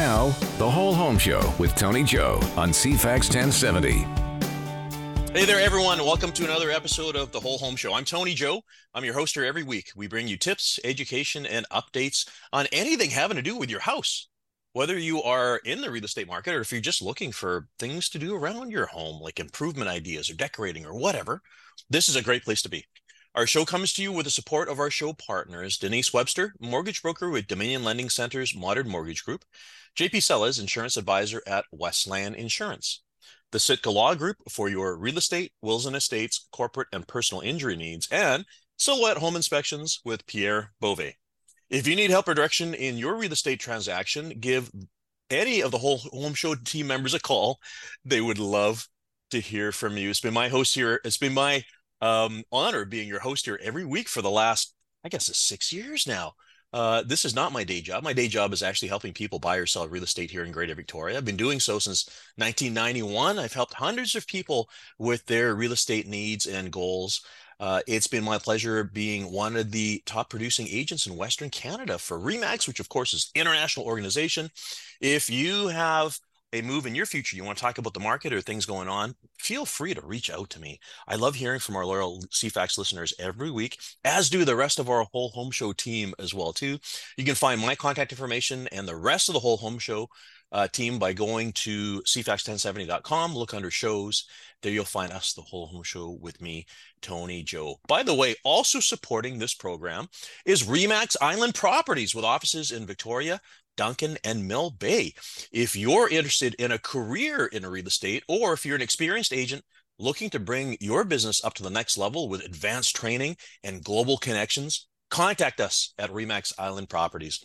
now, The Whole Home Show with Tony Joe on CFAX 1070. Hey there, everyone. Welcome to another episode of The Whole Home Show. I'm Tony Joe. I'm your host here every week. We bring you tips, education, and updates on anything having to do with your house. Whether you are in the real estate market or if you're just looking for things to do around your home, like improvement ideas or decorating or whatever, this is a great place to be. Our show comes to you with the support of our show partners, Denise Webster, mortgage broker with Dominion Lending Center's Modern Mortgage Group, J.P. Sellers, insurance advisor at Westland Insurance, the Sitka Law Group for your real estate, wills and estates, corporate and personal injury needs, and Silhouette Home Inspections with Pierre Beauvais. If you need help or direction in your real estate transaction, give any of the Whole Home Show team members a call. They would love to hear from you. It's been my honor being your host here every week for the last, I guess, it's 6 years now. This is not my day job. My day job is actually helping people buy or sell real estate here in Greater Victoria. I've been doing so since 1991. I've helped hundreds of people with their real estate needs and goals. It's been my pleasure being one of the top producing agents in Western Canada for REMAX, which of course is an international organization. If you have a move in your future, you want to talk about the market or things going on, feel free to reach out to me. I love hearing from our loyal CFAX listeners every week, as do the rest of our Whole Home Show team as well too. You can find my contact information and the rest of the Whole Home Show team by going to CFAX1070.com. Look under shows. There you'll find us, The Whole Home Show with me, Tony Joe. By the way, also supporting this program is REMAX Island Properties with offices in Victoria, Duncan, and Mill Bay. If you're interested in a career in real estate, or if you're an experienced agent looking to bring your business up to the next level with advanced training and global connections, contact us at REMAX Island Properties.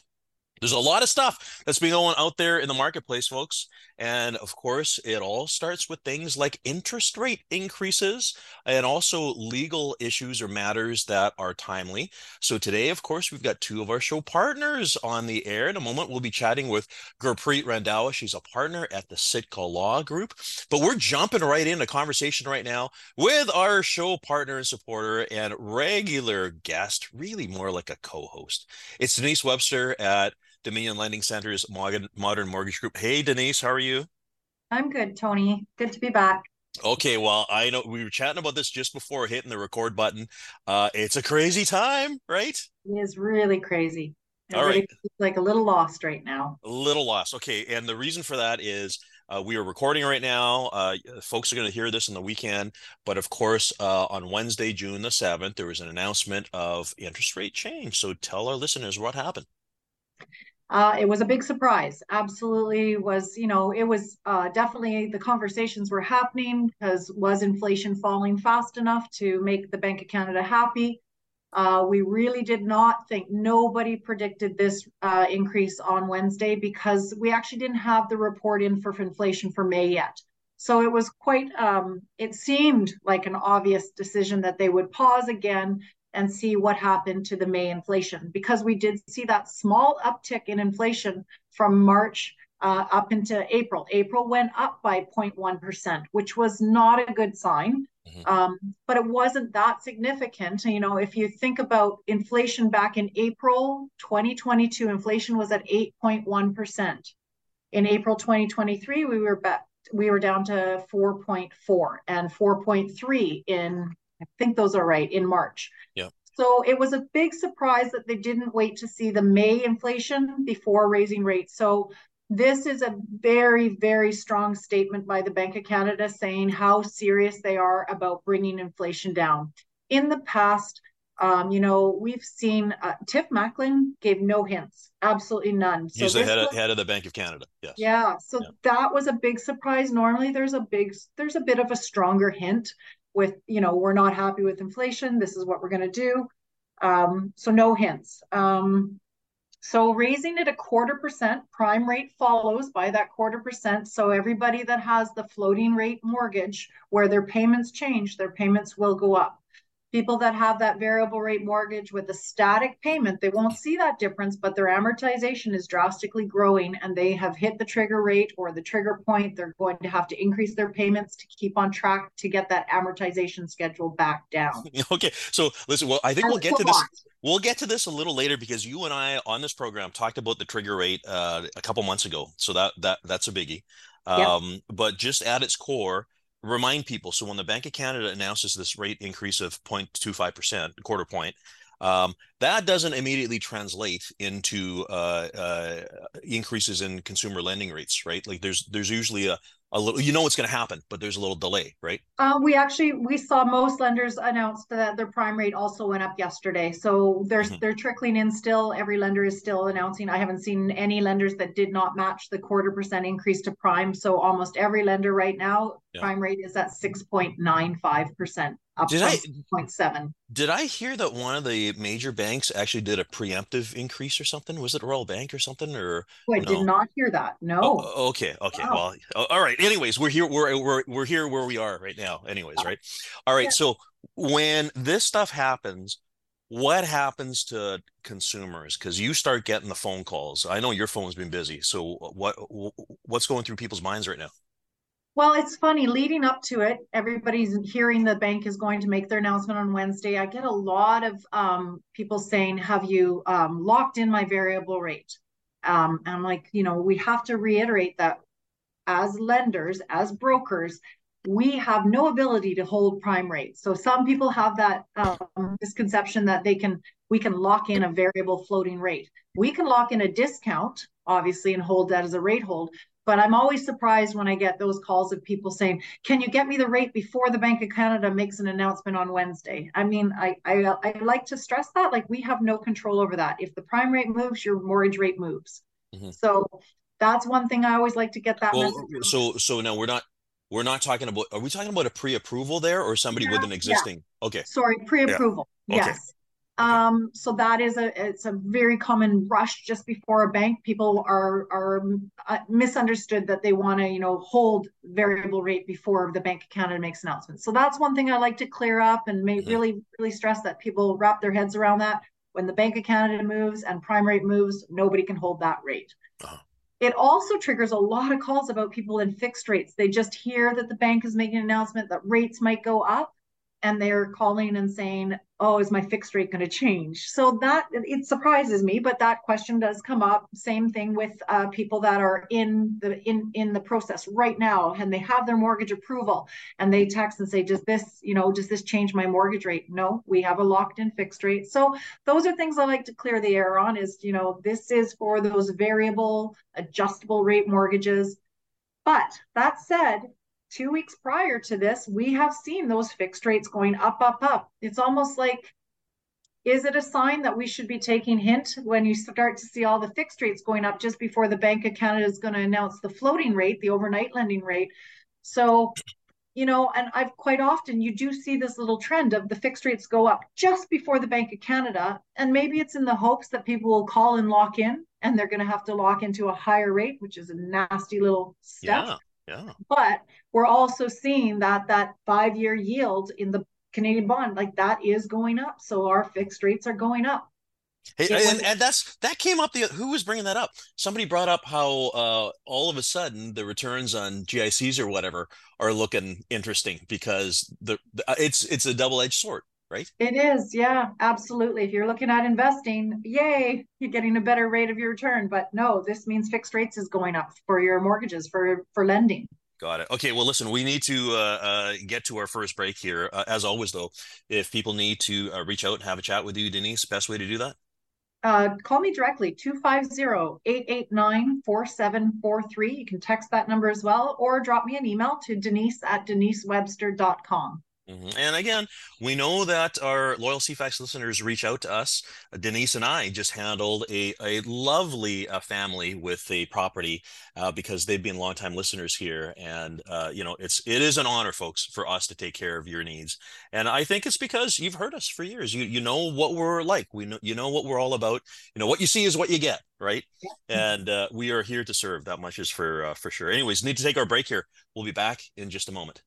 There's a lot of stuff that's been going out there in the marketplace, folks. And of course, it all starts with things like interest rate increases and also legal issues or matters that are timely. So today, of course, we've got two of our show partners on the air. In a moment, we'll be chatting with Gurpreet Randhawa. She's a partner at the Sitka Law Group. But we're jumping right into conversation right now with our show partner and supporter and regular guest, really more like a co-host. It's Denise Webster at Dominion Lending Center's Modern Mortgage Group. Hey, Denise, how are you? I'm good, Tony. Good to be back. Okay, well, I know we were chatting about this just before hitting the record button. It's a crazy time, right? It is really crazy. Everybody feels like a little lost right now. A little lost. Okay, and the reason for that is we are recording right now. Folks are going to hear this on the weekend. But of course, on Wednesday, June the 7th, there was an announcement of interest rate change. So tell our listeners what happened. It was a big surprise. Absolutely was, it was definitely the conversations were happening because was inflation falling fast enough to make the Bank of Canada happy? We really did not think, nobody predicted this increase on Wednesday because we actually didn't have the report in for inflation for May yet. So it was quite, it seemed like an obvious decision that they would pause again and see what happened to the May inflation, because we did see that small uptick in inflation from March up into April. April went up by 0.1%, which was not a good sign, but it wasn't that significant. You know, if you think about inflation back in April 2022, inflation was at 8.1%. In April 2023, we were down to 4.4 and 4.3 in, I think those are right, in March. Yeah. So it was a big surprise that they didn't wait to see the May inflation before raising rates. So this is a very, very strong statement by the Bank of Canada saying how serious they are about bringing inflation down. In the past, we've seen Tiff Macklem gave no hints, absolutely none. He's the head of the Bank of Canada. Yes. Yeah. So that was a big surprise. Normally there's a bit of a stronger hint with, we're not happy with inflation, this is what we're going to do. So no hints. So raising it 0.25%, prime rate follows by that 0.25%. So everybody that has the floating rate mortgage where their payments change, their payments will go up. People that have that variable rate mortgage with a static payment, they won't see that difference, but their amortization is drastically growing and they have hit the trigger rate or the trigger point. They're going to have to increase their payments to keep on track to get that amortization schedule back down. Okay. So listen, well, I think we'll get to this. We'll get to this a little later because you and I on this program talked about the trigger rate a couple months ago. So that's a biggie. Yep. But just at its core, remind people, so when the Bank of Canada announces this rate increase of 0.25%, a quarter point, that doesn't immediately translate into increases in consumer lending rates, right? Like there's usually a little, you know what's going to happen, but there's a little delay, right? We saw most lenders announce that their prime rate also went up yesterday. So they're trickling in still. Every lender is still announcing. I haven't seen any lenders that did not match the 0.25% increase to prime. So almost every lender right now, prime rate is at 6.95%. Up to 6.7. Did I hear that one of the major banks actually did a preemptive increase or something? Was it Royal Bank or something? Or did not hear that. No. Oh, okay. Wow. Well, all right. Anyways, we're here. We're here where we are right now. Anyways, right. All right. Yeah. So when this stuff happens, what happens to consumers? Because you start getting the phone calls. I know your phone's been busy. So what's going through people's minds right now? Well, it's funny, leading up to it, everybody's hearing the bank is going to make their announcement on Wednesday. I get a lot of people saying, have you locked in my variable rate? And I'm like, we have to reiterate that as lenders, as brokers, we have no ability to hold prime rates. So some people have that misconception that we can lock in a variable floating rate. We can lock in a discount, obviously, and hold that as a rate hold. But I'm always surprised when I get those calls of people saying, can you get me the rate before the Bank of Canada makes an announcement on Wednesday? I mean, I like to stress that, like, we have no control over that. If the prime rate moves, your mortgage rate moves. Mm-hmm. So that's one thing I always like to get that message. So now we're not talking about, are we talking about a pre-approval there or somebody with an existing? Yeah. Okay. Sorry, pre-approval. Yeah. Okay. Yes. So that is it's a very common rush just before a bank. People are misunderstood that they want to, hold variable rate before the Bank of Canada makes announcements. So that's one thing I like to clear up and really, really stress that people wrap their heads around that. When the Bank of Canada moves and prime rate moves, nobody can hold that rate. Uh-huh. It also triggers a lot of calls about people in fixed rates. They just hear that the bank is making an announcement that rates might go up. And they're calling and saying, oh, is my fixed rate going to change? So that, it surprises me, but that question does come up. Same thing with people that are in the process right now and they have their mortgage approval and they text and say, does this change my mortgage rate? No, we have a locked in fixed rate. So those are things I like to clear the air on is, this is for those variable adjustable rate mortgages. But that said, 2 weeks prior to this, we have seen those fixed rates going up, up, up. It's almost like, is it a sign that we should be taking hint when you start to see all the fixed rates going up just before the Bank of Canada is going to announce the floating rate, the overnight lending rate? So, and I've quite often, you do see this little trend of the fixed rates go up just before the Bank of Canada. And maybe it's in the hopes that people will call and lock in, and they're going to have to lock into a higher rate, which is a nasty little step. Yeah. Yeah. But we're also seeing that 5-year yield in the Canadian bond, like that is going up. So our fixed rates are going up. Hey, and that came up. Who was bringing that up? Somebody brought up how all of a sudden the returns on GICs or whatever are looking interesting because it's a double-edged sword, right? It is. Yeah, absolutely. If you're looking at investing, yay, you're getting a better rate of your return. But no, this means fixed rates is going up for your mortgages, for lending. Got it. Okay. Well, listen, we need to get to our first break here. As always, though, if people need to reach out and have a chat with you, Denise, best way to do that? Call me directly, 250-889-4743. You can text that number as well, or drop me an email to Denise@DeniseWebster.com. Mm-hmm. And again, we know that our loyal CFAX listeners reach out to us. Denise and I just handled a lovely family with a property because they've been longtime listeners here. And, it is an honor, folks, for us to take care of your needs. And I think it's because you've heard us for years. You know what we're like. You know what we're all about. What you see is what you get. Right. Yeah. And we are here to serve. That much is for sure. Anyways, need to take our break here. We'll be back in just a moment.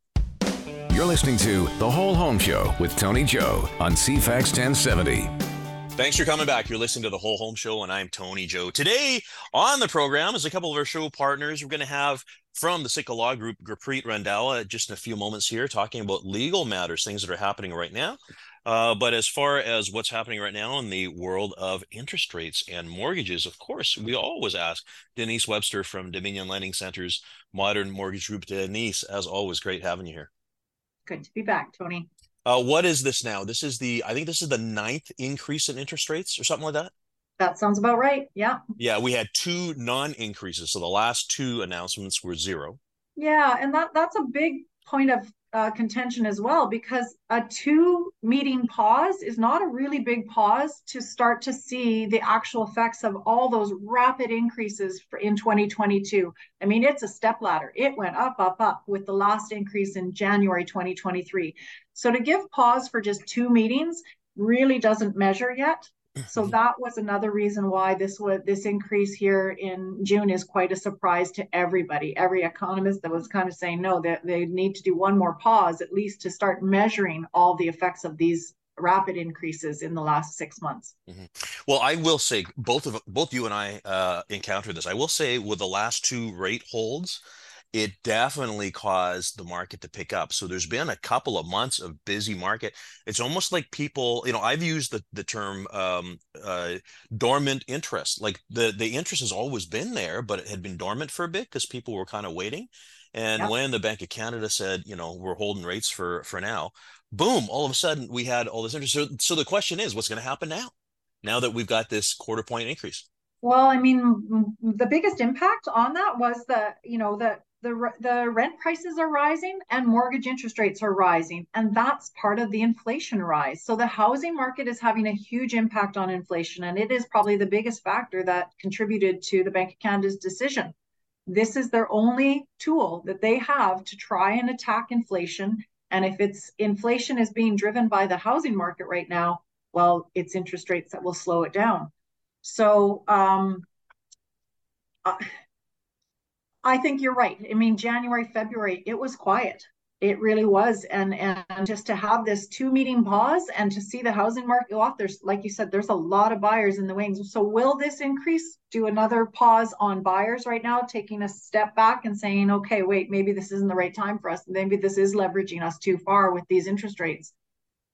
You're listening to The Whole Home Show with Tony Joe on CFAX 1070. Thanks for coming back. You're listening to The Whole Home Show, and I'm Tony Joe. Today on the program is a couple of our show partners. We're going to have from the Sitka Law Group, Gurpreet Randhawa, just in a few moments here, talking about legal matters, things that are happening right now. But as far as what's happening right now in the world of interest rates and mortgages, of course, we always ask Denise Webster from Dominion Lending Center's Modern Mortgage Group. Denise, as always, great having you here. Good to be back, Tony. What is this now? This is I think this is the 9th increase in interest rates or something like that. That sounds about right. Yeah. Yeah. We had 2 non-increases. So the last 2 announcements were 0. Yeah. And that's a big point of contention as well, because a 2 meeting pause is not a really big pause to start to see the actual effects of all those rapid increases in 2022. I mean, it's a stepladder. It went up with the last increase in January 2023. So to give pause for just 2 meetings really doesn't measure yet. So that was another reason why this increase here in June is quite a surprise to everybody. Every economist that was kind of saying, no, that they need to do one more pause, at least to start measuring all the effects of these rapid increases in the last 6 months. Mm-hmm. Well, I will say both you and I encountered this. I will say with the last 2 rate holds, it definitely caused the market to pick up. So there's been a couple of months of busy market. It's almost like people, you know, I've used the term dormant interest. Like the interest has always been there, but it had been dormant for a bit because people were kind of waiting. And yep. When the Bank of Canada said, you know, we're holding rates for now, boom, all of a sudden we had all this interest. So the question is, what's going to happen now that we've got this 0.25 increase? Well, I mean, the biggest impact on that was the rent prices are rising and mortgage interest rates are rising. And that's part of the inflation rise. So the housing market is having a huge impact on inflation. And it is probably the biggest factor that contributed to the Bank of Canada's decision. This is their only tool that they have to try and attack inflation. And if it's inflation is being driven by the housing market right now, well, it's interest rates that will slow it down. So I think you're right. I mean, January, February, it was quiet. It really was. And just to have this 2 meeting pause and to see the housing market go off, there's, like you said, there's a lot of buyers in the wings. So will this increase? Do another pause on buyers right now, taking a step back and saying, okay, wait, maybe this isn't the right time for us. Maybe this is leveraging us too far with these interest rates.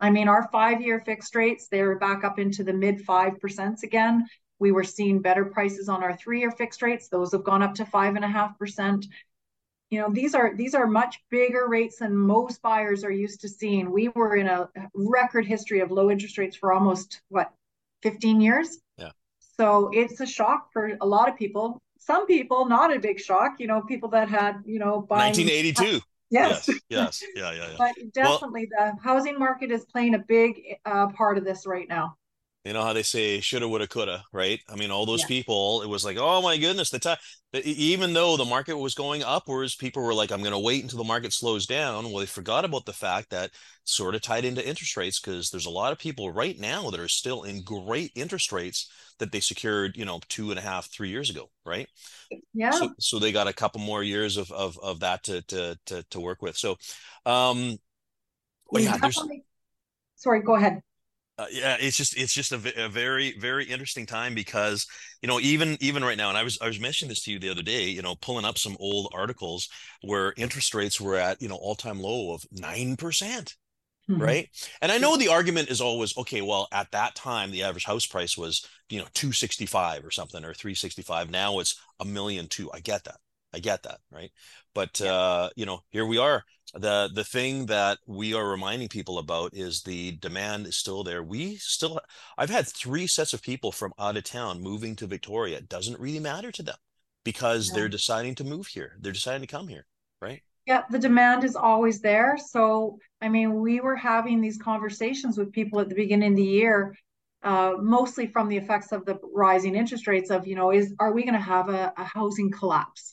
I mean, our 5-year fixed rates, they're back up into the mid 5% again. We were seeing better prices on our 3-year fixed rates. Those have gone up to 5.5%. You know, these are much bigger rates than most buyers are used to seeing. We were in a record history of low interest rates for almost, 15 years? Yeah. So it's a shock for a lot of people. Some people, not a big shock, you know, people that had, you know, buying. 1982. Yes. Yeah. But definitely the housing market is playing a big part of this right now. You know how they say shoulda, woulda, coulda, right? I mean, all those people, it was like, oh my goodness, even though the market was going upwards, people were like, I'm going to wait until the market slows down. Well, they forgot about the fact that sort of tied into interest rates, because there's a lot of people right now that are still in great interest rates that they secured, you know, 2.5, 3 years ago, right? Yeah. So they got a couple more years of that to work with. So, sorry, go ahead. It's just a very, very interesting time, because, you know, even right now, and I was mentioning this to you the other day, you know, pulling up some old articles where interest rates were at, you know, all-time low of 9%, mm-hmm. right? And I know the argument is always, okay, well, at that time, the average house price was, you know, 265 or something, or 365. Now it's $1.2 million. I get that, right? But, you know, here we are. The thing that we are reminding people about is the demand is still there. I've had 3 sets of people from out of town moving to Victoria. It doesn't really matter to them because they're deciding to move here. They're deciding to come here, right? Yeah, the demand is always there. So, I mean, we were having these conversations with people at the beginning of the year, mostly from the effects of the rising interest rates of, you know, are we going to have a housing collapse?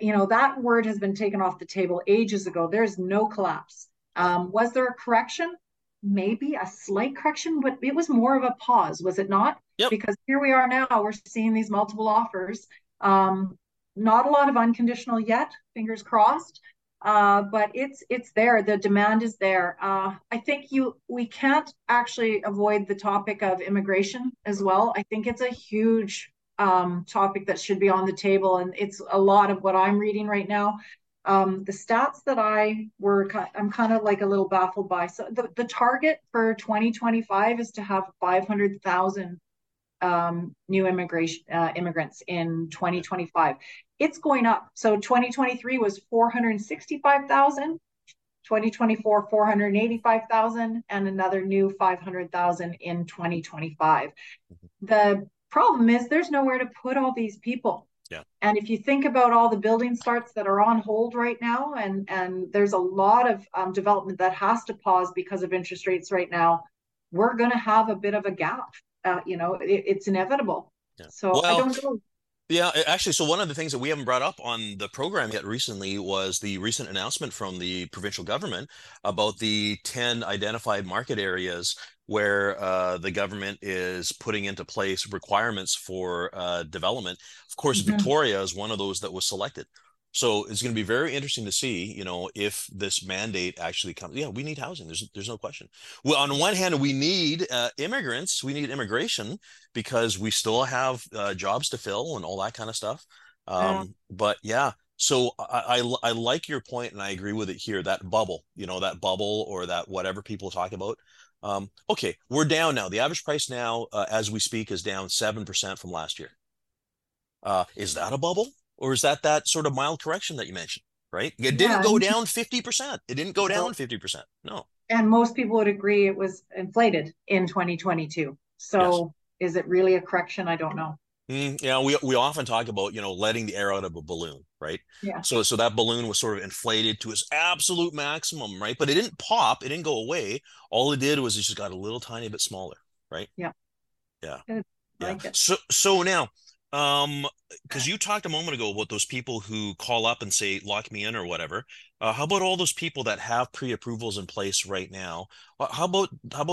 You know, that word has been taken off the table ages ago. There's no collapse. Was there a correction? Maybe a slight correction, but it was more of a pause, was it not? Yep. Because here we are now, we're seeing these multiple offers. Not a lot of unconditional yet, fingers crossed. But it's there. The demand is there. I think we can't actually avoid the topic of immigration as well. I think it's a huge topic that should be on the table, and it's a lot of what I'm reading right now. The stats that I'm kind of like a little baffled by. So the target for 2025 is to have 500,000 new immigrants in 2025. It's going up. So 2023 was 465,000, 2024 485,000, and another new 500,000 in 2025. Mm-hmm. The problem is there's nowhere to put all these people. Yeah. And if you think about all the building starts that are on hold right now, and there's a lot of development that has to pause because of interest rates right now, we're going to have a bit of a gap. It's inevitable. Yeah. So well, I don't know. Yeah, actually, so one of the things that we haven't brought up on the program yet recently was the recent announcement from the provincial government about the 10 identified market areas where the government is putting into place requirements for development. Of course, mm-hmm. Victoria is one of those that was selected. So it's going to be very interesting to see, if this mandate actually comes. Yeah, we need housing. There's no question. Well, on one hand, we need immigrants. We need immigration because we still have jobs to fill and all that kind of stuff. But yeah, so I like your point and I agree with it here. That bubble, that bubble or that whatever people talk about. Okay, we're down now. The average price now, as we speak, is down 7% from last year. Is that a bubble? Or is that sort of mild correction that you mentioned, right? It didn't go down 50%. It didn't go down 50%. No. And most people would agree it was inflated in 2022. So yes. Is it really a correction? I don't know. Yeah, we often talk about, letting the air out of a balloon, right? Yeah. So that balloon was sort of inflated to its absolute maximum, right? But it didn't pop. It didn't go away. All it did was it just got a little tiny bit smaller, right? Yeah. Yeah. Like it. So now, because you talked a moment ago about those people who call up and say, lock me in or whatever. How about all those people that have pre-approvals in place right now? How about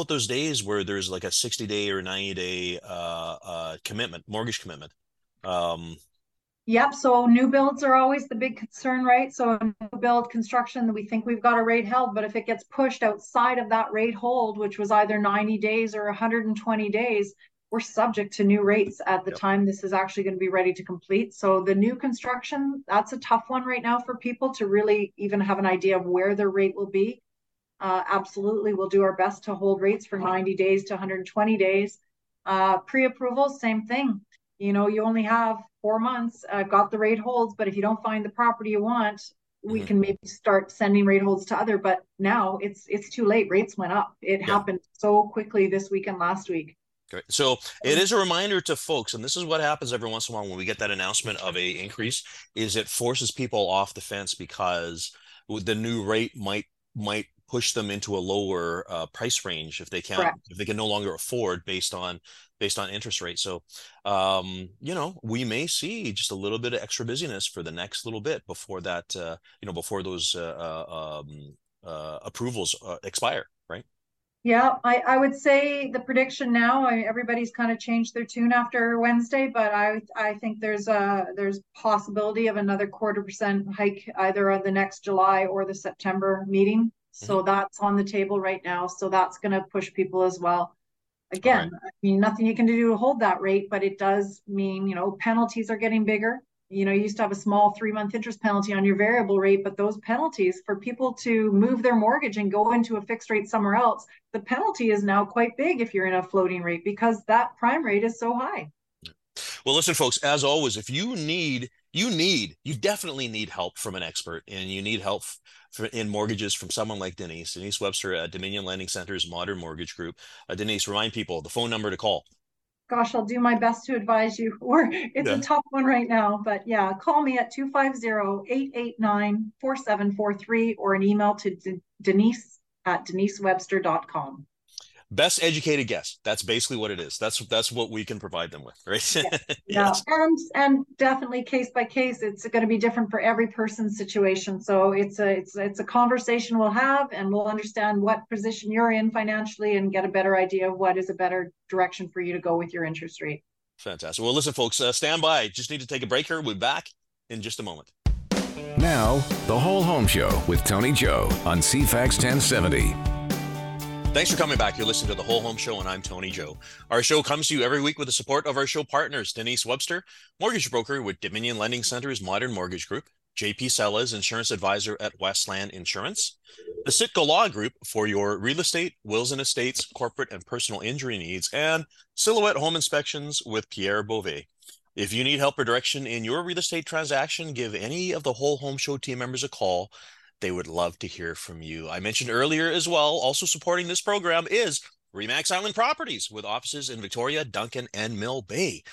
those days where there's like a 60-day or 90-day mortgage commitment? Yep. So new builds are always the big concern, right? So new build construction, we think we've got a rate held, but if it gets pushed outside of that rate hold, which was either 90 days or 120 days, we're subject to new rates at the time this is actually going to be ready to complete. So the new construction, that's a tough one right now for people to really even have an idea of where their rate will be. Absolutely, we'll do our best to hold rates for 90 days to 120 days. Pre-approval, same thing. You only have 4 months, got the rate holds, but if you don't find the property you want, we can maybe start sending rate holds to other, but now it's too late. Rates went up. It happened so quickly this week and last week. Great. So it is a reminder to folks, and this is what happens every once in a while when we get that announcement of a increase, is it forces people off the fence because the new rate might push them into a lower price range if they can no longer afford based on interest rate. So, we may see just a little bit of extra busyness for the next little bit before that, before those approvals expire, right? Yeah, I would say the prediction now, everybody's kind of changed their tune after Wednesday, but I think there's possibility of another 0.25% hike either on the next July or the September meeting. So that's on the table right now. So that's going to push people as well. Again, right. I mean, nothing you can do to hold that rate, but it does mean, penalties are getting bigger. You used to have a small 3-month interest penalty on your variable rate, but those penalties for people to move their mortgage and go into a fixed rate somewhere else, the penalty is now quite big if you're in a floating rate because that prime rate is so high. Well, listen, folks, as always, if you definitely need help from an expert, and you need help in mortgages from someone like Denise Webster at Dominion Lending Center's Modern Mortgage Group. Denise, remind people the phone number to call. Gosh, I'll do my best to advise you. It's a tough one right now, but yeah, call me at 250-889-4743 or an email to Denise at DeniseWebster.com. Best educated guess. That's basically what it is. That's what we can provide them with, right? Yeah. Yes. And definitely case by case, it's going to be different for every person's situation. So it's a conversation we'll have, and we'll understand what position you're in financially and get a better idea of what is a better direction for you to go with your interest rate. Fantastic. Well, listen, folks, stand by. Just need to take a break here. We'll be back in just a moment. now, The Whole Home Show with Tony Joe on CFAX 1070. Thanks for coming back. You're listening to The Whole Home Show, and I'm Tony Joe. Our show comes to you every week with the support of our show partners, Denise Webster, mortgage broker with Dominion Lending Center's Modern Mortgage Group, J.P. Sellers, insurance advisor at Westland Insurance, the Sitka Law Group for your real estate, wills and estates, corporate and personal injury needs, and Silhouette Home Inspections with Pierre Beauvais. If you need help or direction in your real estate transaction, give any of the Whole Home Show team members a call. They would love to hear from you. I mentioned earlier as well, also supporting this program is REMAX Island Properties with offices in Victoria, Duncan, and Mill Bay.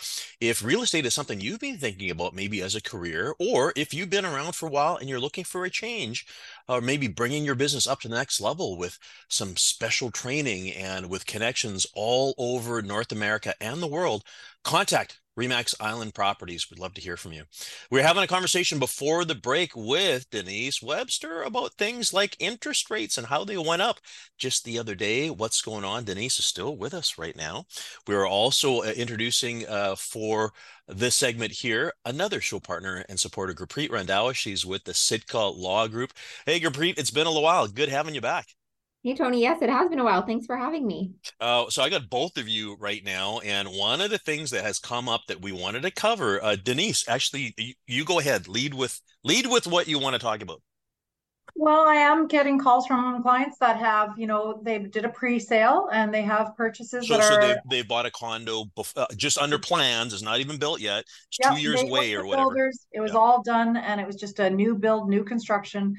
If real estate is something you've been thinking about maybe as a career, or if you've been around for a while and you're looking for a change, or maybe bringing your business up to the next level with some special training and with connections all over North America and the world, contact REMAX Island Properties. We'd love to hear from you. We were having a conversation before the break with Denise Webster about things like interest rates and how they went up just the other day. What's going on? Denise is still with us right now. We are also introducing for this segment here another show partner and supporter, Gurpreet Randhawa. She's with the Sitka Law Group. Hey, Gurpreet, it's been a little while. Good having you back. Hey, Tony. Yes, it has been a while. Thanks for having me. So I got both of you right now. And one of the things that has come up that we wanted to cover, Denise, actually, you go ahead, lead with what you want to talk about. Well, I am getting calls from clients that have, they did a pre-sale and they have purchases. So they bought a condo just under plans. It's not even built yet. It's 2 years away or whatever. Builders. It was all done, and it was just a new build, new construction.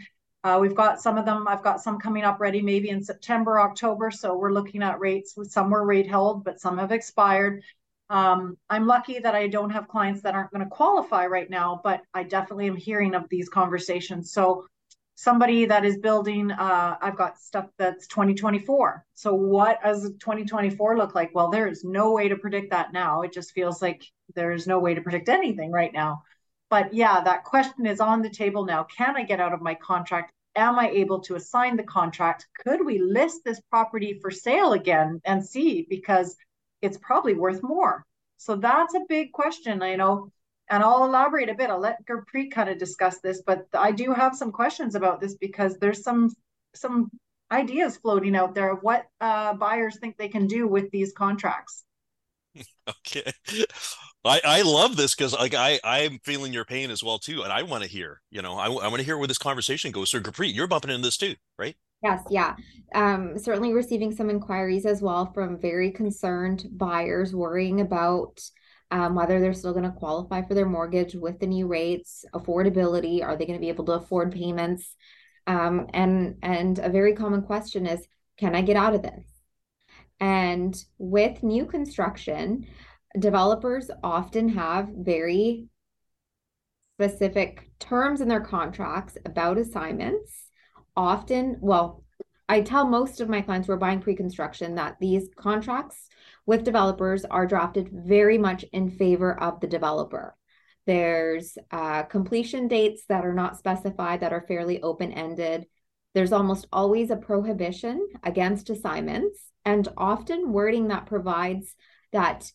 We've got some of them. I've got some coming up ready maybe in September, October. So we're looking at rates. Some were rate held, but some have expired. I'm lucky that I don't have clients that aren't going to qualify right now, but I definitely am hearing of these conversations. So somebody that is building, I've got stuff that's 2024. So what does 2024 look like? Well, there is no way to predict that now. It just feels like there is no way to predict anything right now. But yeah, that question is on the table now. Can I get out of my contract? Am I able to assign the contract? Could we list this property for sale again and see, because it's probably worth more? So that's a big question, I know. And I'll elaborate a bit. I'll let Gurpreet kind of discuss this, but I do have some questions about this because there's some ideas floating out there of what buyers think they can do with these contracts. Okay. I love this because I'm feeling your pain as well too. And I want to hear, I want to hear where this conversation goes. So Gurpreet, you're bumping into this too, right? Yes. Yeah. Certainly receiving some inquiries as well from very concerned buyers worrying about whether they're still going to qualify for their mortgage with the new rates, affordability, are they going to be able to afford payments? And a very common question is, can I get out of this? And with new construction, developers often have very specific terms in their contracts about assignments. Often, I tell most of my clients who are buying pre-construction that these contracts with developers are drafted very much in favor of the developer. There's completion dates that are not specified, that are fairly open-ended. There's almost always a prohibition against assignments, and often wording that provides that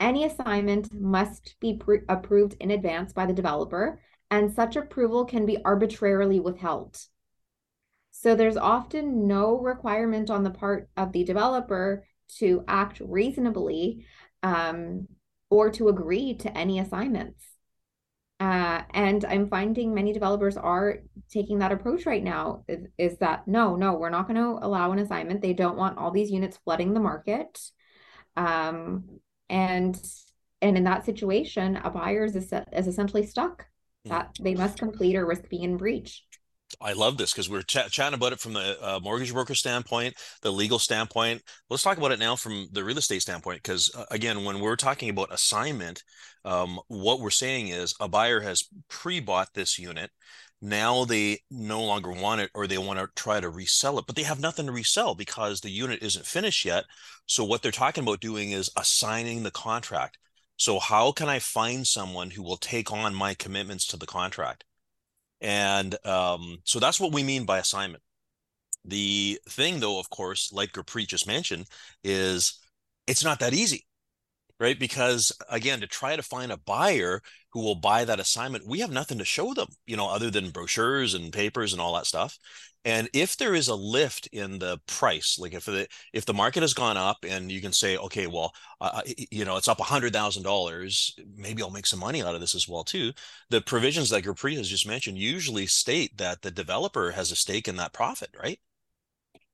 any assignment must be approved in advance by the developer, and such approval can be arbitrarily withheld. So there's often no requirement on the part of the developer to act reasonably or to agree to any assignments. And I'm finding many developers are taking that approach right now, is that no, we're not going to allow an assignment. They don't want all these units flooding the market. And in that situation, a buyer is essentially stuck that they must complete or risk being in breach. I love this because we're chatting about it from the mortgage broker standpoint, the legal standpoint. Let's talk about it now from the real estate standpoint, because again, when we're talking about assignment, what we're saying is a buyer has pre-bought this unit. Now they no longer want it, or they want to try to resell it, but they have nothing to resell because the unit isn't finished yet. So what they're talking about doing is assigning the contract. So how can I find someone who will take on my commitments to the contract? And so that's what we mean by assignment. The thing, though, of course, like Gurpreet just mentioned, is it's not that easy. right? Because again, to try to find a buyer who will buy that assignment, we have nothing to show them, you know, other than brochures and papers and all that stuff. And if there is a lift in the price, like if the market has gone up and you can say, okay, well, you know, it's up $100,000, maybe I'll make some money out of this as well too. The provisions that Gurpreet has just mentioned usually state that the developer has a stake in that profit, right?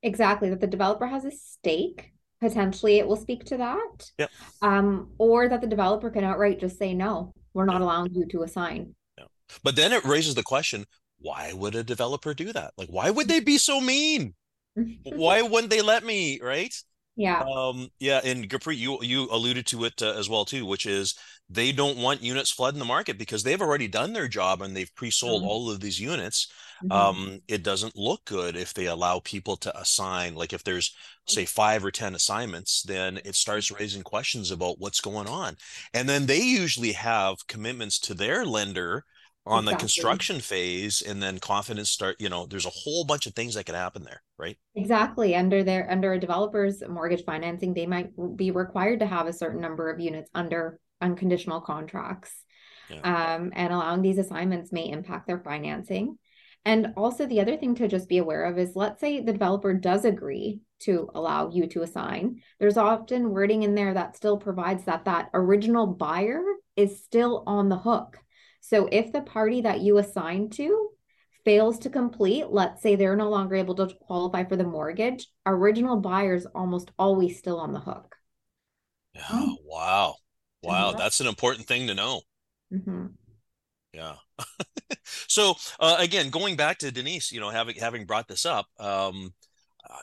Exactly, that the developer has a stake. Potentially it will speak to that. Yep. Or that the developer can outright just say, no, we're not allowing you to assign. Yeah. But then it raises the question, why would a developer do that? Like, why would they be so mean? Why wouldn't they let me, right? Yeah. Yeah, and Gurpreet, you alluded to it as well too, which is they don't want units flooding the market because they've already done their job and they've pre-sold all of these units. It doesn't look good if they allow people to assign. Like if there's, say, 5 or 10 assignments, then it starts raising questions about what's going on. And then they usually have commitments to their lender on the construction phase, and then confidence start, you know, there's a whole bunch of things that can happen there, right? Exactly. Under a developer's mortgage financing, they might be required to have a certain number of units under unconditional contracts. Yeah. And allowing these assignments may impact their financing. And also the other thing to just be aware of is, let's say the developer does agree to allow you to assign. There's often wording in there that still provides that that original buyer is still on the hook. So if the party that you assign to fails to complete, let's say they're no longer able to qualify for the mortgage, original buyer's almost always still on the hook. Oh, wow. Wow. That's an important thing to know. Mm-hmm. Yeah. So again, going back to Denise, you know, having brought this up,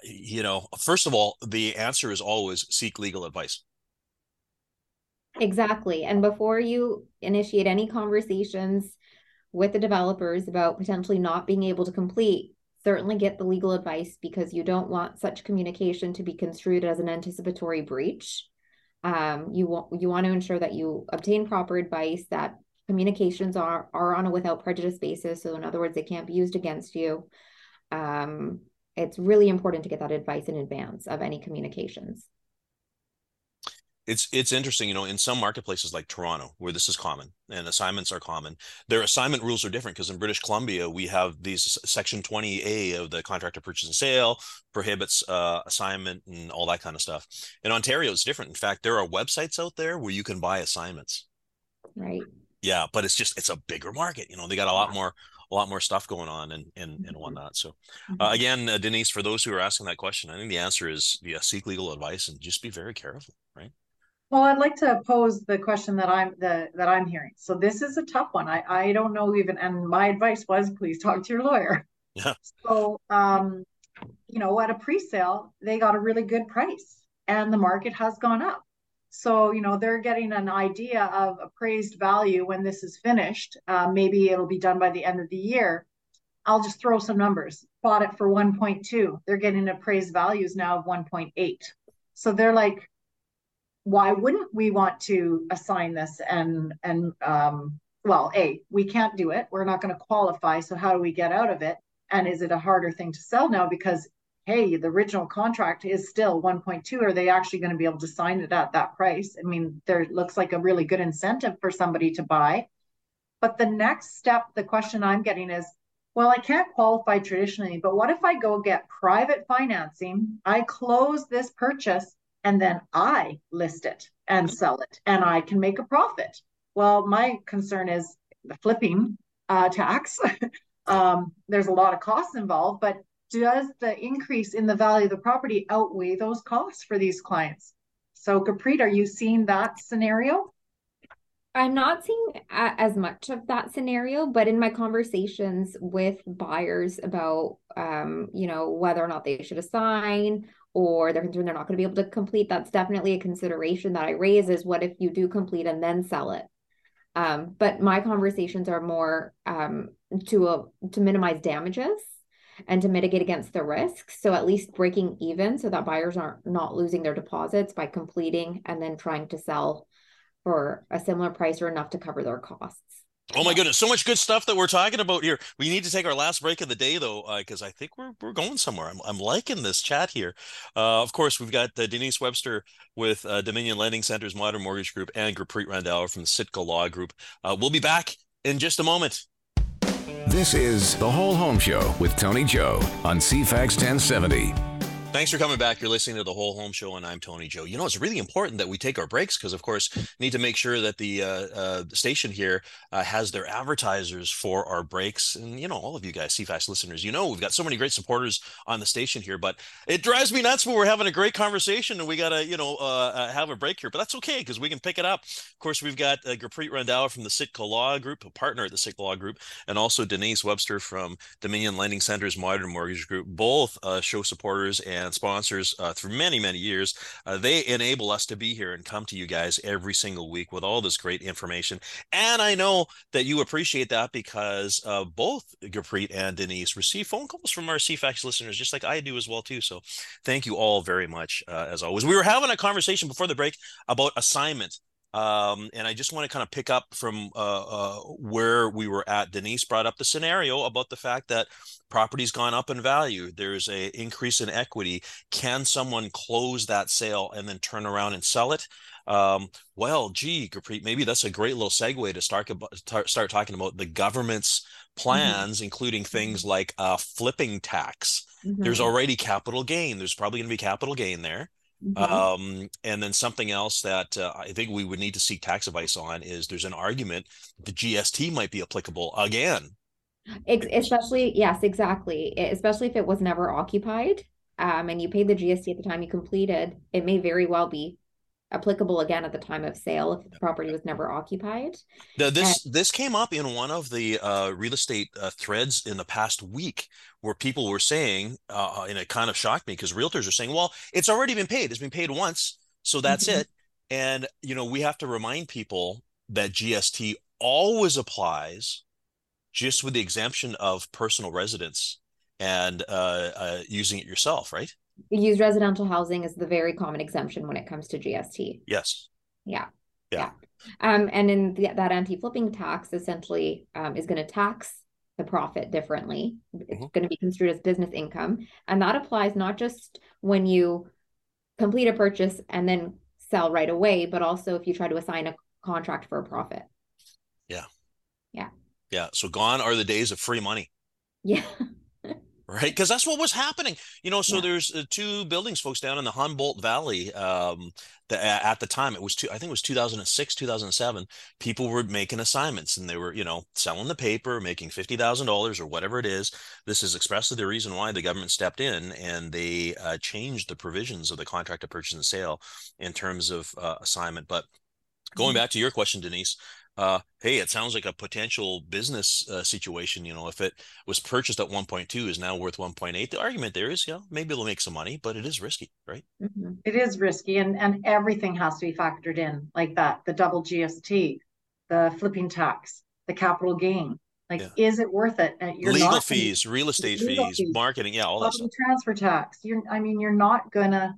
you know, first of all, the answer is always seek legal advice. Exactly. And before you initiate any conversations with the developers about potentially not being able to complete, certainly get the legal advice, because you don't want such communication to be construed as an anticipatory breach. You want to ensure that you obtain proper advice, that communications are on a without prejudice basis. So in other words, they can't be used against you. It's really important to get that advice in advance of any communications. It's interesting, you know, in some marketplaces like Toronto, where this is common and assignments are common, their assignment rules are different, because in British Columbia, we have these Section 20A of the Contract of Purchase and Sale prohibits assignment and all that kind of stuff. In Ontario, it's different. In fact, there are websites out there where you can buy assignments. Right. Yeah, but it's just, it's a bigger market. You know, they got a lot more stuff going on and whatnot. So again, Denise, for those who are asking that question, I think the answer is, yeah, seek legal advice and just be very careful, right? Well, I'd like to pose the question that I'm hearing. So this is a tough one. I don't know even, and my advice was, please talk to your lawyer. Yeah. So, you know, at a pre-sale, they got a really good price and the market has gone up. So, you know, they're getting an idea of appraised value when this is finished. Maybe it'll be done by the end of the year. I'll just throw some numbers. Bought it for 1.2. They're getting appraised values now of 1.8. So they're like, why wouldn't we want to assign this? Well, A, we can't do it. We're not going to qualify. So how do we get out of it? And is it a harder thing to sell now? Because, hey, the original contract is still 1.2. Are they actually going to be able to sign it at that price? I mean, there looks like a really good incentive for somebody to buy. But the next step, the question I'm getting is, well, I can't qualify traditionally, but what if I go get private financing? I close this purchase and then I list it and sell it and I can make a profit. Well, my concern is the flipping tax. There's a lot of costs involved, but does the increase in the value of the property outweigh those costs for these clients? So Gurpreet, are you seeing that scenario? I'm not seeing as much of that scenario, but in my conversations with buyers about, you know, whether or not they should assign, or they're concerned they're not going to be able to complete, that's definitely a consideration that I raise, is what if you do complete and then sell it? But my conversations are more to minimize damages and to mitigate against the risk. So at least breaking even so that buyers aren't not losing their deposits by completing and then trying to sell for a similar price or enough to cover their costs. Oh my goodness, so much good stuff that we're talking about here. We need to take our last break of the day, though, because I think we're going somewhere. I'm liking this chat here. Of course, we've got Denise Webster with Dominion Lending Center's Modern Mortgage Group and Gurpreet Randhawa from the Sitka Law Group. We'll be back in just a moment. This is The Whole Home Show with Tony Joe on CFAX 1070. Thanks for coming back. You're listening to The Whole Home Show, and I'm Tony Joe. You know, it's really important that we take our breaks because, of course, need to make sure that the station here has their advertisers for our breaks. And, you know, all of you guys, CFAX listeners, you know, we've got so many great supporters on the station here, but it drives me nuts when we're having a great conversation and we got to, you know, have a break here. But that's okay because we can pick it up. Of course, we've got Gurpreet Randhawa from the Sitka Law Group, a partner at the Sitka Law Group, and also Denise Webster from Dominion Lending Center's Modern Mortgage Group, both show supporters and sponsors through many, many years. They enable us to be here and come to you guys every single week with all this great information. And I know that you appreciate that because both Gurpreet and Denise receive phone calls from our CFAX listeners, just like I do as well, too. So thank you all very much, as always. We were having a conversation before the break about assignment. And I just want to kind of pick up from where we were at. Denise brought up the scenario about the fact that property's gone up in value. There's an increase in equity. Can someone close that sale and then turn around and sell it? Well, gee, Gurpreet, maybe that's a great little segue to start talking about the government's plans, including things like a flipping tax. There's already capital gain. There's probably going to be capital gain there. And then something else that I think we would need to seek tax advice on is there's an argument the GST might be applicable again. Especially, yes, exactly. Especially if it was never occupied and you paid the GST at the time you completed, it may very well be applicable again at the time of sale if the property was never occupied. Now, this came up in one of the real estate threads in the past week where people were saying, and it kind of shocked me because realtors are saying, well, it's already been paid. It's been paid once, so that's it. And, you know, we have to remind people that GST always applies just with the exemption of personal residence and using it yourself, right? Used residential housing is the very common exemption when it comes to GST. Yes. Yeah. And in that anti-flipping tax essentially is going to tax the profit differently. It's going to be construed as business income. And that applies not just when you complete a purchase and then sell right away, but also if you try to assign a contract for a profit. Yeah. So gone are the days of free money. Yeah. Right, because that's what was happening, you know. So there's two buildings, folks, down in the Humboldt Valley. At the time, it was I think it was 2006, 2007. People were making assignments, and they were, you know, selling the paper, making $50,000 or whatever it is. This is expressly the reason why the government stepped in and they changed the provisions of the contract of purchase and sale in terms of assignment. But going back to your question, Denise. Hey, it sounds like a potential business situation. You know, if it was purchased at 1.2 is now worth 1.8, the argument there is, you know, maybe it'll make some money, but it is risky, right? It is risky, and everything has to be factored in like that. The double GST, the flipping tax, the capital gain. Like, is it worth it? Legal fees, real estate fees, marketing, all that stuff. Transfer tax. You're not gonna.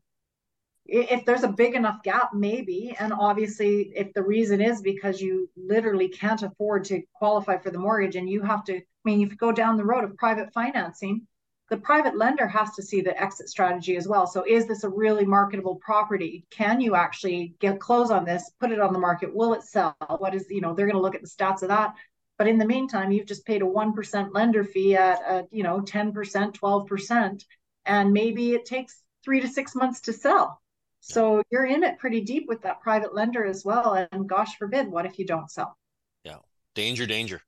If there's a big enough gap, maybe, and obviously if the reason is because you literally can't afford to qualify for the mortgage and you have to, if you go down the road of private financing, the private lender has to see the exit strategy as well. So is this a really marketable property? Can you actually close on this, put it on the market? Will it sell? What is, they're going to look at the stats of that. But in the meantime, you've just paid a 1% lender fee at, 10%, 12%, and maybe it takes 3 to 6 months to sell. So you're in it pretty deep with that private lender as well. And gosh forbid, what if you don't sell? Yeah. Danger.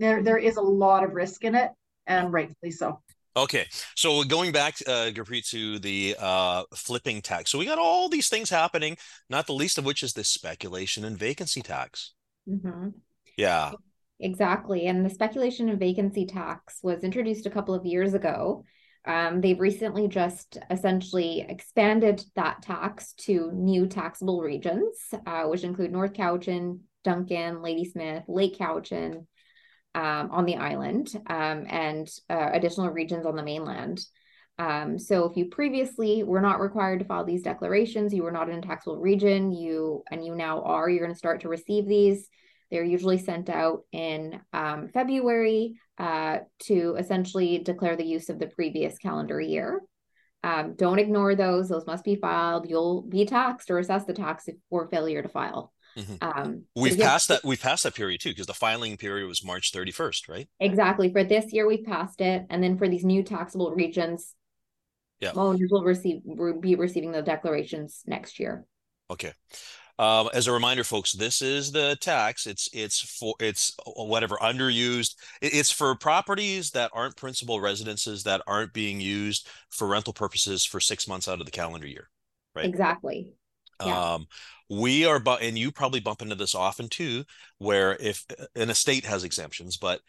There is a lot of risk in it, and rightfully so. Okay. So going back, Gurpreet, to the flipping tax. So we got all these things happening, not the least of which is this speculation and vacancy tax. Yeah. Exactly. And the speculation and vacancy tax was introduced a couple of years ago. They've recently just essentially expanded that tax to new taxable regions, which include North Cowichan, Duncan, Ladysmith, Lake Cowichan on the island, and additional regions on the mainland. So if you previously were not required to file these declarations, you were not in a taxable region, you now are, you're going to start to receive these. They're usually sent out in February to essentially declare the use of the previous calendar year. Don't ignore those. Those must be filed. You'll be taxed or assessed the tax for failure to file. Mm-hmm. We've passed that period too, because the filing period was March 31st, right? Exactly. For this year, we've passed it. And then for these new taxable regions, yeah, owners will be receiving the declarations next year. Okay. As a reminder, folks, this is the tax. It's whatever underused. It's for properties that aren't principal residences, that aren't being used for rental purposes for 6 months out of the calendar year, right? Exactly. Yeah. We are, and you probably bump into this often too, where if an estate has exemptions, but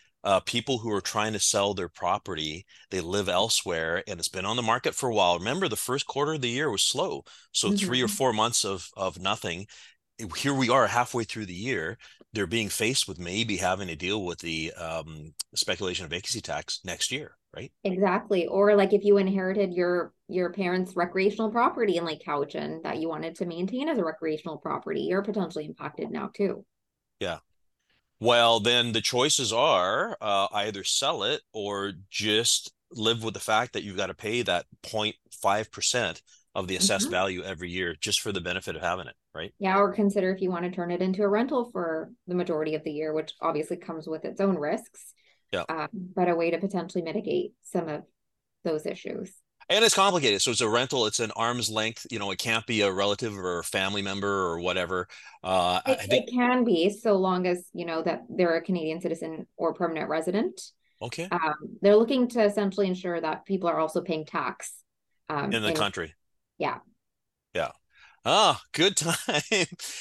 people who are trying to sell their property, they live elsewhere and it's been on the market for a while. Remember, the first quarter of the year was slow. So 3 or 4 months of nothing. Here we are halfway through the year. They're being faced with maybe having to deal with the speculation and vacancy tax next year, right? Exactly. Or like if you inherited your parents' recreational property in Lake Cowichan that you wanted to maintain as a recreational property, you're potentially impacted now too. Yeah. Well, then the choices are either sell it or just live with the fact that you've got to pay that 0.5% of the assessed value every year just for the benefit of having it, right? Yeah, or consider if you want to turn it into a rental for the majority of the year, which obviously comes with its own risks, yeah, but a way to potentially mitigate some of those issues. And it's complicated. So it's a rental. It's an arm's length. You know, it can't be a relative or a family member or whatever. It can be, so long as, you know, that they're a Canadian citizen or permanent resident. Okay. They're looking to essentially ensure that people are also paying tax. In the country. Yeah. Yeah. Ah, good time.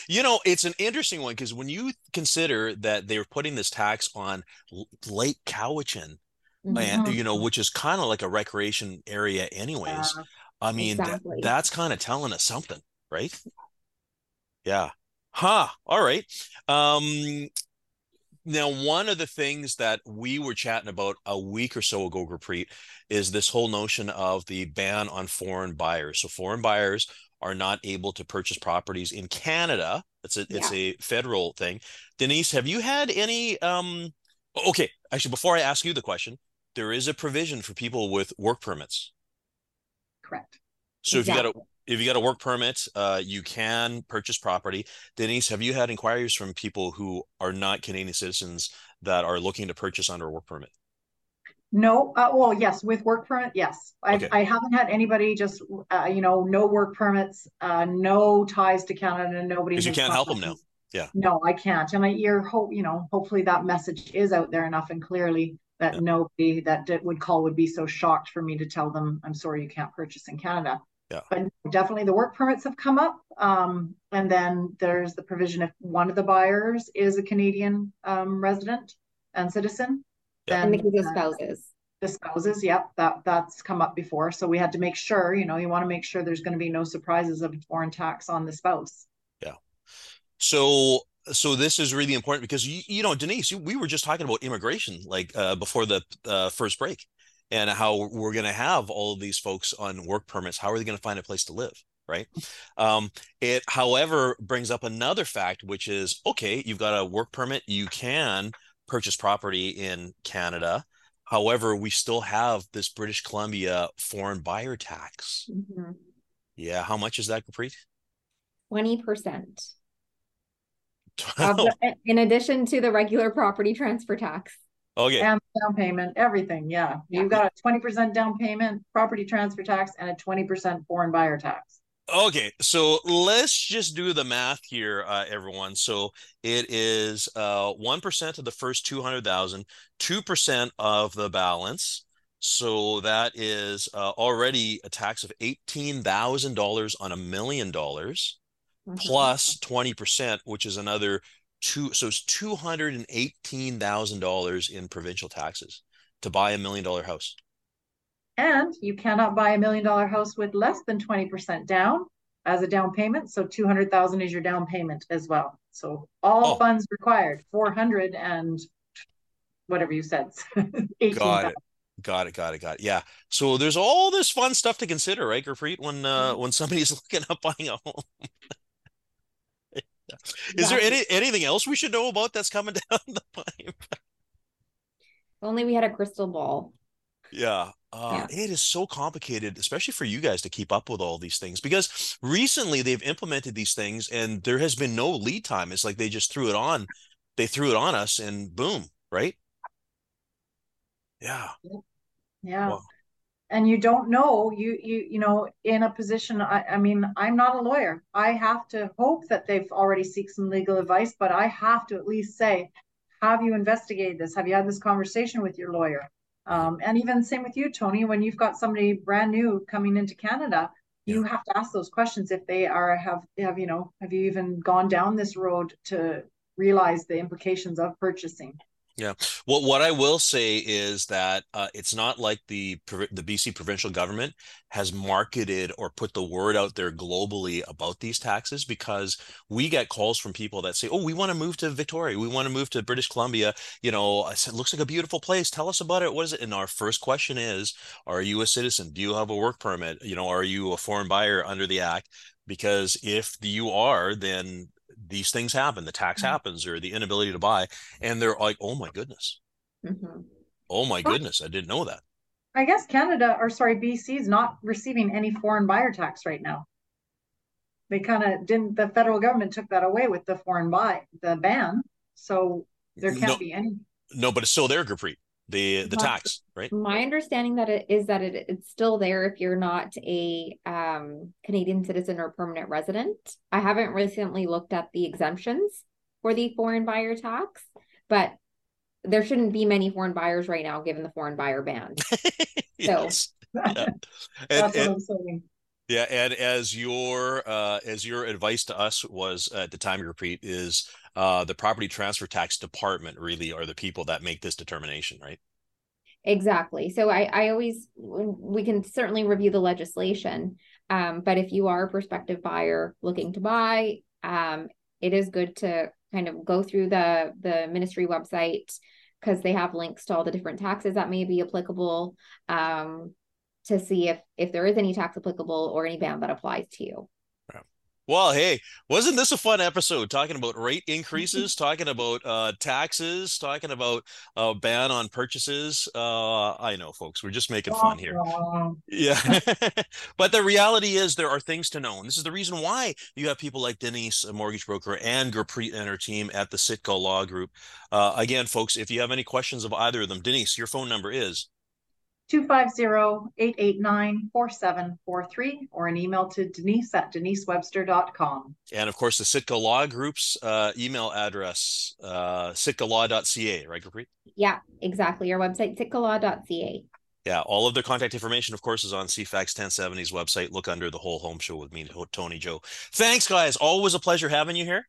You know, it's an interesting one because when you consider that they're putting this tax on Lake Cowichan, and, you know, which is kind of like a recreation area anyways. I mean, exactly. That's kind of telling us something, right? Yeah. Huh. All right. Now, one of the things that we were chatting about a week or so ago, Gurpreet, is this whole notion of the ban on foreign buyers. So foreign buyers are not able to purchase properties in Canada. It's a federal thing. Denise, have you had any, okay, actually, before I ask you the question, there is a provision for people with work permits. Correct. So exactly. if you got a work permit, you can purchase property. Denise, have you had inquiries from people who are not Canadian citizens that are looking to purchase under a work permit? No. Well, yes, with work permit, yes. Okay. I haven't had anybody just, you know, no work permits, no ties to Canada, nobody. Because you can't help them now. Yeah. No, I can't. And hopefully that message is out there enough and clearly that nobody that would call would be so shocked for me to tell them, I'm sorry, you can't purchase in Canada. Yeah. But definitely the work permits have come up. And then there's the provision if one of the buyers is a Canadian resident and citizen. Yeah. Then the spouses. The spouses, yep, that's come up before. So we had to make sure, you know, you want to make sure there's going to be no surprises of foreign tax on the spouse. Yeah. So this is really important because, you know, Denise, we were just talking about immigration, like before the first break, and how we're going to have all of these folks on work permits. How are they going to find a place to live? Right. It, however, brings up another fact, which is, OK, you've got a work permit. You can purchase property in Canada. However, we still have this British Columbia foreign buyer tax. Mm-hmm. Yeah. How much is that, Gurpreet? 20%. In addition to the regular property transfer tax. Okay. And down payment, everything. Yeah. You've got a 20% down payment, property transfer tax, and a 20% foreign buyer tax. Okay. So let's just do the math here, everyone. So it is 1% of the first 200,000, 2% of the balance. So that is already a tax of $18,000 on $1 million. Plus 20%, which is another two. So it's $218,000 in provincial taxes to buy $1 million house. And you cannot buy $1 million house with less than 20% down as a down payment. So $200,000 is your down payment as well. So all funds required, 400 and whatever you said. 18,000. Got it. Yeah. So there's all this fun stuff to consider, right, Gurpreet, when somebody's looking up buying a home. Is there anything else we should know about that's coming down the pipe? If only we had a crystal ball. Yeah. It is so complicated, especially for you guys to keep up with all these things, because recently they've implemented these things and there has been no lead time. It's like they just threw it on. They threw it on us and boom, right? Yeah. Yeah. Wow. And you don't know, you know, in a position, I mean, I'm not a lawyer. I have to hope that they've already seek some legal advice, but I have to at least say, have you investigated this? Have you had this conversation with your lawyer? And even same with you, Tony, when you've got somebody brand new coming into Canada, you have to ask those questions if they are, have, you know, have you even gone down this road to realize the implications of purchasing? Yeah. Well, what I will say is that it's not like the BC provincial government has marketed or put the word out there globally about these taxes, because we get calls from people that say, oh, we want to move to Victoria. We want to move to British Columbia. You know, I said, looks like a beautiful place. Tell us about it. What is it? And our first question is, are you a citizen? Do you have a work permit? You know, are you a foreign buyer under the Act? Because if you are, then these things happen, the tax happens, or the inability to buy. And they're like, oh my goodness. Mm-hmm. Oh my goodness. I didn't know that. I guess BC is not receiving any foreign buyer tax right now. They kind of didn't, the federal government took that away with the foreign buy, the ban. So there can't be any. No, but it's still there, Gurpreet, the tax, right? My understanding that it is that it's still there if you're not a Canadian citizen or permanent resident. I haven't recently looked at the exemptions for the foreign buyer tax, but there shouldn't be many foreign buyers right now given the foreign buyer ban. Yes. So yeah. That's what I'm saying. Yeah, and as your advice to us was at the time, Gurpreet, is the property transfer tax department really are the people that make this determination, right? Exactly. So we can certainly review the legislation, but if you are a prospective buyer looking to buy, it is good to kind of go through the ministry website, because they have links to all the different taxes that may be applicable. To see if there is any tax applicable or any ban that applies to you. Well, hey, wasn't this a fun episode talking about rate increases, talking about taxes, talking about a ban on purchases? I know, folks, we're just making fun here. Yeah. But the reality is there are things to know. And this is the reason why you have people like Denise, a mortgage broker, and Gurpreet and her team at the Sitka Law Group. Again, folks, if you have any questions of either of them, Denise, your phone number is 250-889-4743, or an email to Denise@DeniseWebster.com. And of course, the Sitka Law Group's email address, sitkalaw.ca, right, Gurpreet? Yeah, exactly. Our website, sitkalaw.ca. Yeah, all of their contact information, of course, is on CFAX 1070's website. Look under The Whole Home Show with me, Tony Joe. Thanks, guys. Always a pleasure having you here.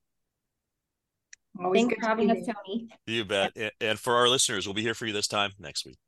Always. Thanks for having us, Tony. You bet. And for our listeners, we'll be here for you this time next week.